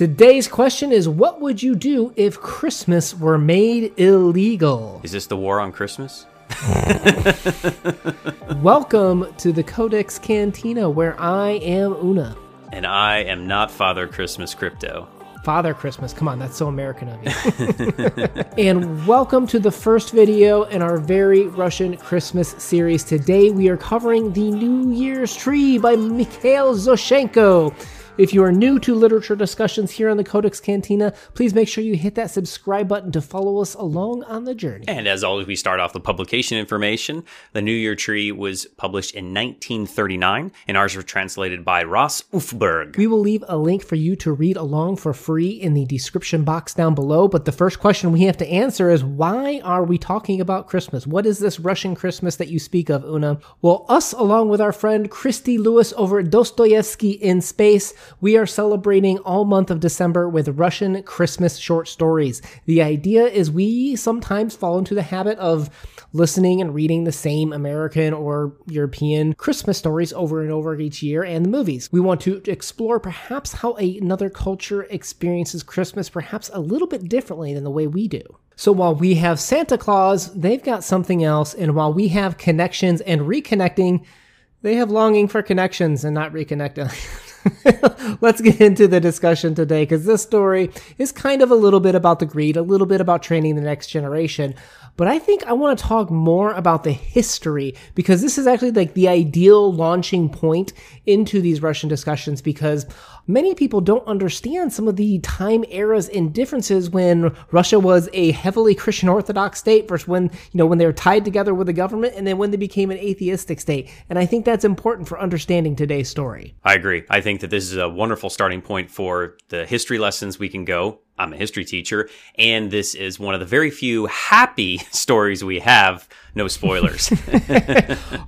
Today's question is, what would you do if Christmas were made illegal? Is this the war on Christmas? Welcome to the Codex Cantina, where I am Una. And I am not Father Christmas Crypto. Father Christmas, come on, that's so American of you. And welcome to the first video in our Very Russian Christmas series. Today we are covering The New Year's Tree by Mikhail Zoshchenko. If you are new to literature discussions here on the Codex Cantina, please make sure you hit that subscribe button to follow us along on the journey. And as always, we start off with publication information. The New Year Tree was published in 1939, and ours were translated by Ross Ufberg. We will leave a link for you to read along for free in the description box down below. But the first question we have to answer is, why are we talking about Christmas? What is this Russian Christmas that you speak of, Una? Well, us, along with our friend Christy Luis over at Dostoevsky in Space, we are celebrating all month of December with Russian Christmas short stories. The idea is we sometimes fall into the habit of listening and reading the same American or European Christmas stories over and over each year, and the movies. We want to explore perhaps how another culture experiences Christmas, perhaps a little bit differently than the way we do. So while we have Santa Claus, they've got something else, and while we have connections and reconnecting, they have longing for connections and not reconnecting. Let's get into the discussion today, because this story is kind of a little bit about the greed, a little bit about training the next generation. But I think I want to talk more about the history, because this is actually like the ideal launching point into these Russian discussions, because many people don't understand some of the time eras and differences when Russia was a heavily Christian Orthodox state versus when they were tied together with the government, and then when they became an atheistic state. And I think that's important for understanding today's story. I agree. I think that this is a wonderful starting point for the history lessons we can go. I'm a history teacher, and this is one of the very few happy stories we have. No spoilers.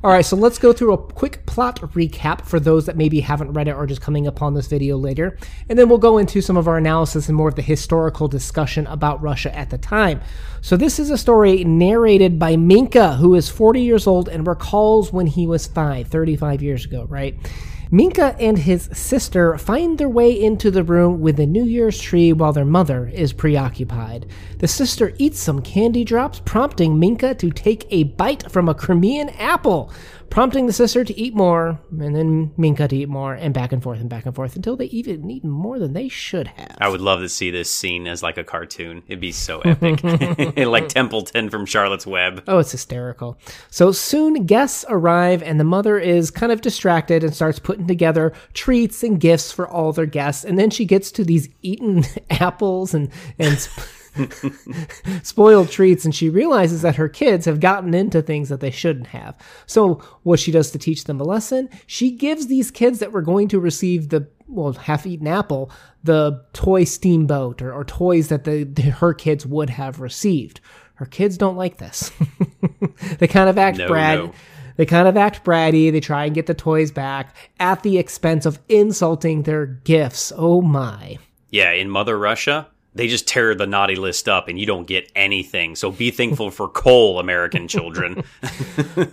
All right, so let's go through a quick plot recap for those that maybe haven't read it or just coming upon this video later. And then we'll go into some of our analysis and more of the historical discussion about Russia at the time. So this is a story narrated by Minka, who is 40 years old and recalls when he was 5, 35 years ago, right? Minka and his sister find their way into the room with the New Year's tree while their mother is preoccupied. The sister eats some candy drops, prompting Minka to take a bite from a Crimean apple, prompting the sister to eat more, and then Minka to eat more, and back and forth, until they even eat more than they should have. I would love to see this scene as like a cartoon. It'd be so epic. Like Templeton from Charlotte's Web. Oh, it's hysterical. So soon guests arrive, and the mother is kind of distracted and starts putting together treats and gifts for all their guests. And then she gets to these eaten apples and spoiled treats, and she realizes that her kids have gotten into things that they shouldn't have. So what she does to teach them a lesson, she gives these kids that were going to receive the half-eaten apple, the toy steamboat or toys that her kids would have received. Her kids don't like this. They kind of act They kind of act bratty. They try and get the toys back at the expense of insulting their gifts. Oh my. Yeah, in Mother Russia, they just tear the naughty list up and you don't get anything. So be thankful for coal, American children.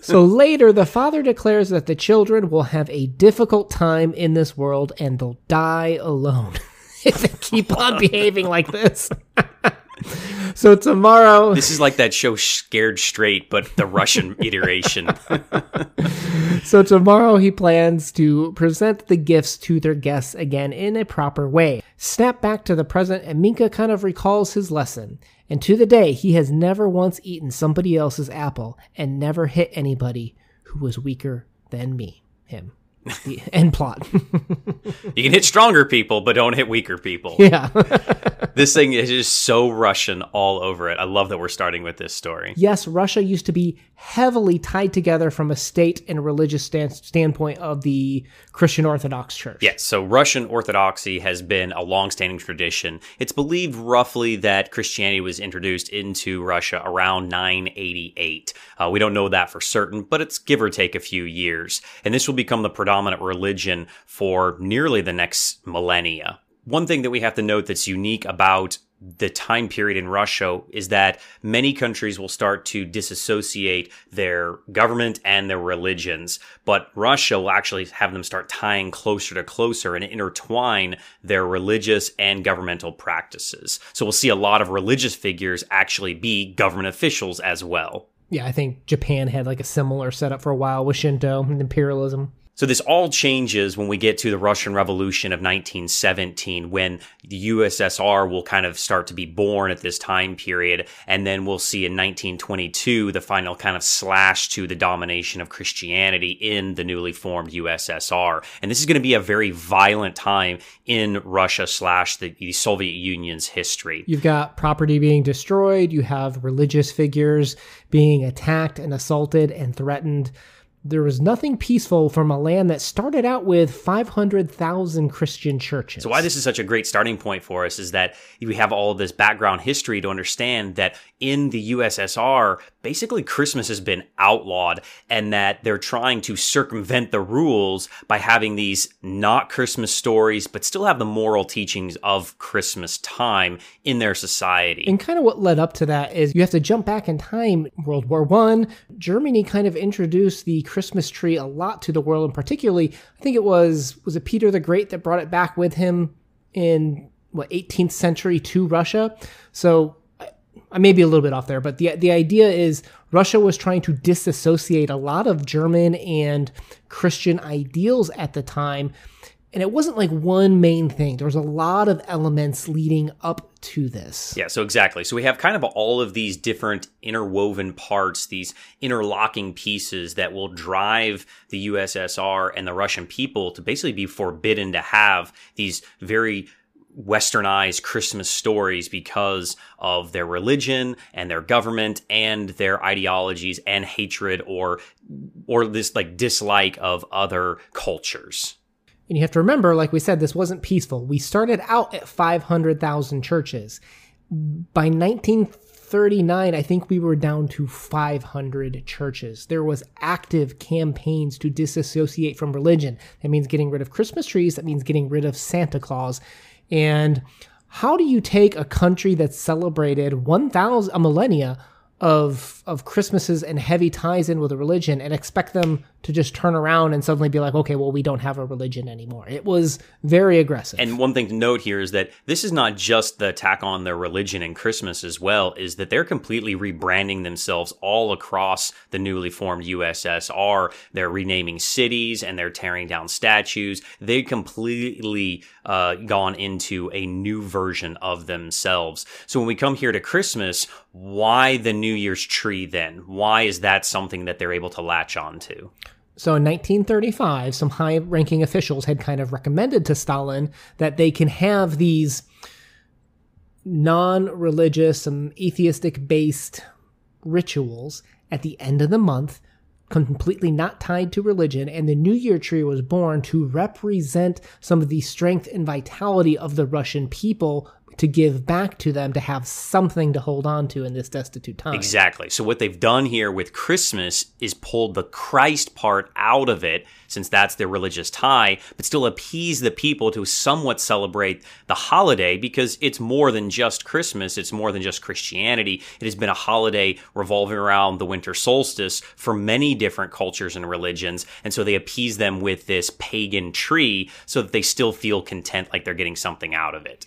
So later, the father declares that the children will have a difficult time in this world and they'll die alone if they keep on behaving like this. So tomorrow... This is like that show Scared Straight, but the Russian iteration. So tomorrow he plans to present the gifts to their guests again in a proper way. Snap back to the present, and Minka kind of recalls his lesson. And to the day, he has never once eaten somebody else's apple and never hit anybody who was weaker than him. The end plot. You can hit stronger people, but don't hit weaker people. Yeah. This thing is just so Russian all over it. I love that we're starting with this story. Yes, Russia used to be heavily tied together from a state and religious standpoint of the Christian Orthodox Church. Yes, so Russian Orthodoxy has been a long-standing tradition. It's believed roughly that Christianity was introduced into Russia around 988. We don't know that for certain, but it's give or take a few years. And this will become the predominant religion for nearly the next millennia. One thing that we have to note that's unique about the time period in Russia is that many countries will start to disassociate their government and their religions, but Russia will actually have them start tying closer to closer and intertwine their religious and governmental practices. So we'll see a lot of religious figures actually be government officials as well. Yeah, I think Japan had like a similar setup for a while with Shinto and imperialism. So this all changes when we get to the Russian Revolution of 1917, when the USSR will kind of start to be born at this time period. And then we'll see in 1922, the final kind of slash to the domination of Christianity in the newly formed USSR. And this is going to be a very violent time in Russia / the Soviet Union's history. You've got property being destroyed. You have religious figures being attacked and assaulted and threatened. There was nothing peaceful from a land that started out with 500,000 Christian churches. So why this is such a great starting point for us is that we have all of this background history to understand that in the USSR, basically Christmas has been outlawed, and that they're trying to circumvent the rules by having these not Christmas stories, but still have the moral teachings of Christmas time in their society. And kind of what led up to that is you have to jump back in time. World War I, Germany kind of introduced the Christmas tree a lot to the world, and particularly, I think it was it Peter the Great that brought it back with him in 18th century to Russia. So I may be a little bit off there, but the idea is Russia was trying to disassociate a lot of German and Christian ideals at the time, and it wasn't like one main thing. There was a lot of elements leading up to this. Yeah, so exactly. So we have kind of all of these different interwoven parts, these interlocking pieces that will drive the USSR and the Russian people to basically be forbidden to have these very westernized Christmas stories because of their religion and their government and their ideologies and hatred or this like dislike of other cultures. And you have to remember, like we said, this wasn't peaceful. We started out at 500,000 churches. By 1939, I think we were down to 500 churches. There was active campaigns to disassociate from religion. That means getting rid of Christmas trees. That means getting rid of Santa Claus. And how do you take a country that's celebrated a millennia of Christmases and heavy ties in with a religion and expect them to just turn around and suddenly be like, okay, well, we don't have a religion anymore? It was very aggressive. And one thing to note here is that this is not just the attack on their religion and Christmas as well, is that they're completely rebranding themselves all across the newly formed USSR. They're renaming cities and they're tearing down statues. They completely gone into a new version of themselves. So when we come here to Christmas, why the New Year's tree then? Why is that something that they're able to latch on to? So in 1935, some high-ranking officials had kind of recommended to Stalin that they can have these non-religious and atheistic-based rituals at the end of the month, completely not tied to religion, and the New Year tree was born to represent some of the strength and vitality of the Russian people, to give back to them, to have something to hold on to in this destitute time. Exactly. So what they've done here with Christmas is pulled the Christ part out of it, since that's their religious tie, but still appease the people to somewhat celebrate the holiday, because it's more than just Christmas. It's more than just Christianity. It has been a holiday revolving around the winter solstice for many different cultures and religions. And so they appease them with this pagan tree so that they still feel content, like they're getting something out of it.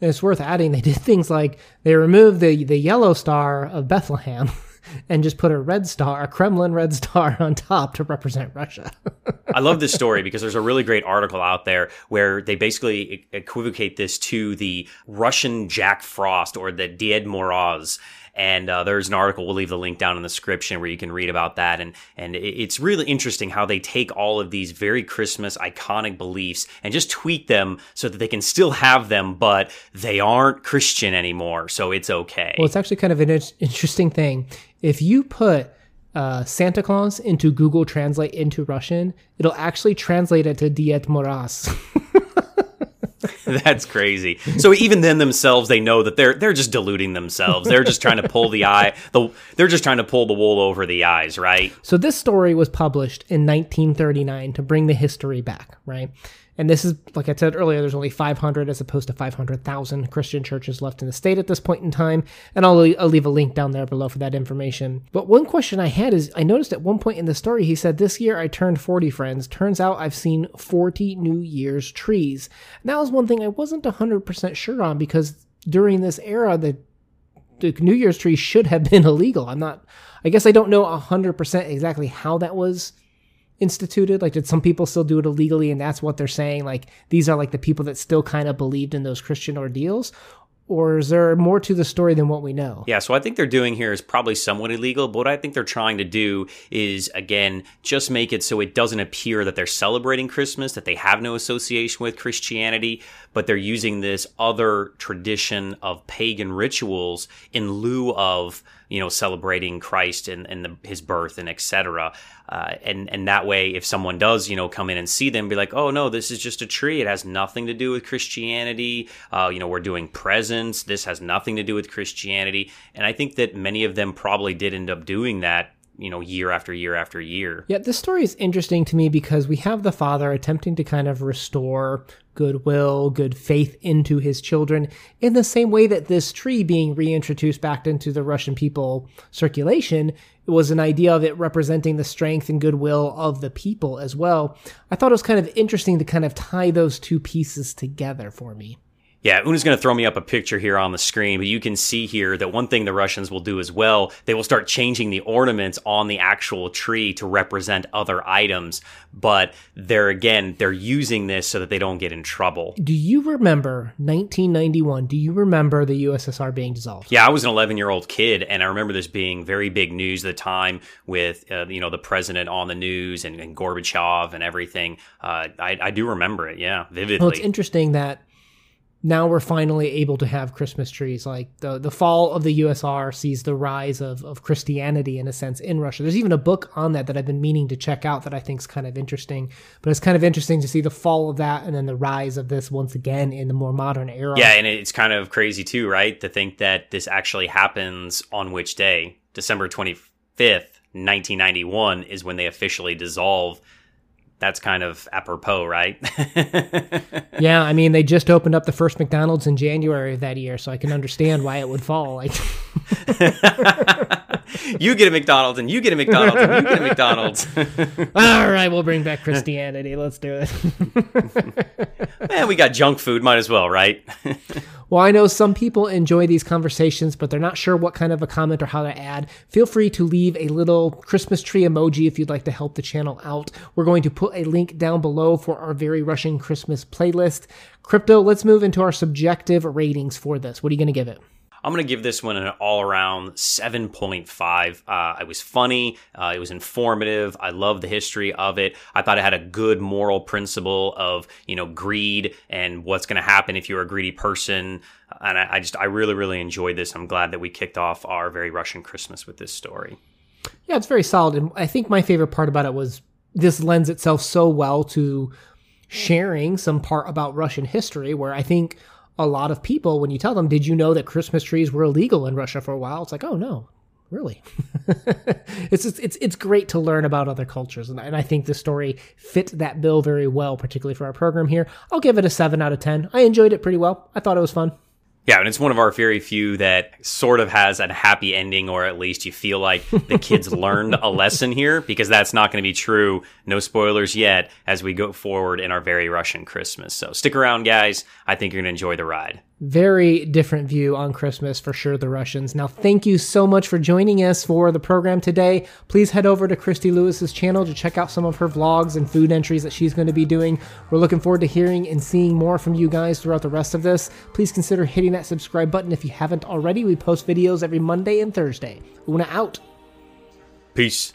And it's worth adding, they did things like they removed the yellow star of Bethlehem and just put a Kremlin red star on top to represent Russia. I love this story because there's a really great article out there where they basically equivocate this to the Russian Jack Frost or the Ded Moroz. And there's an article, we'll leave the link down in the description, where you can read about that. And it's really interesting how they take all of these very Christmas iconic beliefs and just tweak them so that they can still have them, but they aren't Christian anymore, so it's okay. Well, it's actually kind of an interesting thing. If you put Santa Claus into Google Translate into Russian, it'll actually translate it to Ded Moroz. That's crazy. So even then themselves, they know that they're just deluding themselves. They're just trying to pull they're just trying to pull the wool over the eyes, right? So this story was published in 1939 to bring the history back, right? And this is, like I said earlier, there's only 500 as opposed to 500,000 Christian churches left in the state at this point in time. And I'll leave a link down there below for that information. But one question I had is, I noticed at one point in the story, he said, this year I turned 40, friends. Turns out I've seen 40 New Year's trees. And that was one thing I wasn't 100% sure on, because during this era, the New Year's tree should have been illegal. I guess I don't know 100% exactly how that was instituted. Like, did some people still do it illegally, and that's what they're saying, like, these are like the people that still kind of believed in those Christian ordeals? Or is there more to the story than what we know? Yeah, so I think they're doing here is probably somewhat illegal, but what I think they're trying to do is, again, just make it so it doesn't appear that they're celebrating Christmas, that they have no association with Christianity, but they're using this other tradition of pagan rituals in lieu of, you know, celebrating Christ and his birth and etc. And that way, if someone does, you know, come in and see them, be like, oh no, this is just a tree. It has nothing to do with Christianity. You know, we're doing presents. This has nothing to do with Christianity. And I think that many of them probably did end up doing that, you know, year after year after year. Yeah, this story is interesting to me because we have the father attempting to kind of restore goodwill, good faith into his children in the same way that this tree being reintroduced back into the Russian people circulation, it was an idea of it representing the strength and goodwill of the people as well. I thought it was kind of interesting to kind of tie those two pieces together for me. Yeah, Una's going to throw me up a picture here on the screen, but you can see here that one thing the Russians will do as well, they will start changing the ornaments on the actual tree to represent other items, but they're using this so that they don't get in trouble. Do you remember 1991? Do you remember the USSR being dissolved? Yeah, I was an 11-year-old kid, and I remember this being very big news at the time with, you know, the president on the news and Gorbachev and everything. I do remember it, yeah, vividly. Well, it's interesting that now we're finally able to have Christmas trees. Like the fall of the USSR sees the rise of Christianity, in a sense, in Russia. There's even a book on that that I've been meaning to check out that I think is kind of interesting. But it's kind of interesting to see the fall of that and then the rise of this once again in the more modern era. Yeah, and it's kind of crazy too, right? To think that this actually happens on which day? December 25th, 1991 is when they officially dissolve. That's kind of apropos, right? Yeah, I mean, they just opened up the first McDonald's in January of that year, so I can understand why it would fall. You get a McDonald's, and you get a McDonald's, and you get a McDonald's. All right, we'll bring back Christianity. Let's do it. Man, we got junk food. Might as well, right? Well, I know some people enjoy these conversations, but they're not sure what kind of a comment or how to add. Feel free to leave a little Christmas tree emoji if you'd like to help the channel out. We're going to put a link down below for our Very Russian Christmas playlist. Crypto, let's move into our subjective ratings for this. What are you going to give it? I'm going to give this one an all-around 7.5. It was funny. It was informative. I love the history of it. I thought it had a good moral principle of, you know, greed and what's going to happen if you're a greedy person. And I really, really enjoyed this. I'm glad that we kicked off our Very Russian Christmas with this story. Yeah, it's very solid. And I think my favorite part about it was this lends itself so well to sharing some part about Russian history, where I think a lot of people, when you tell them, did you know that Christmas trees were illegal in Russia for a while? It's like, oh, no, really? It's great to learn about other cultures. And I think this story fit that bill very well, particularly for our program here. I'll give it a 7 out of 10. I enjoyed it pretty well. I thought it was fun. Yeah, and it's one of our very few that sort of has a happy ending, or at least you feel like the kids learned a lesson here, because that's not going to be true. No spoilers yet as we go forward in our Very Russian Christmas. So stick around, guys. I think you're going to enjoy the ride. Very different view on Christmas, for sure, the Russians. Now, thank you so much for joining us for the program today. Please head over to Christy Luis's channel to check out some of her vlogs and food entries that she's going to be doing. We're looking forward to hearing and seeing more from you guys throughout the rest of this. Please consider hitting that subscribe button if you haven't already. We post videos every Monday and Thursday. Una out. Peace.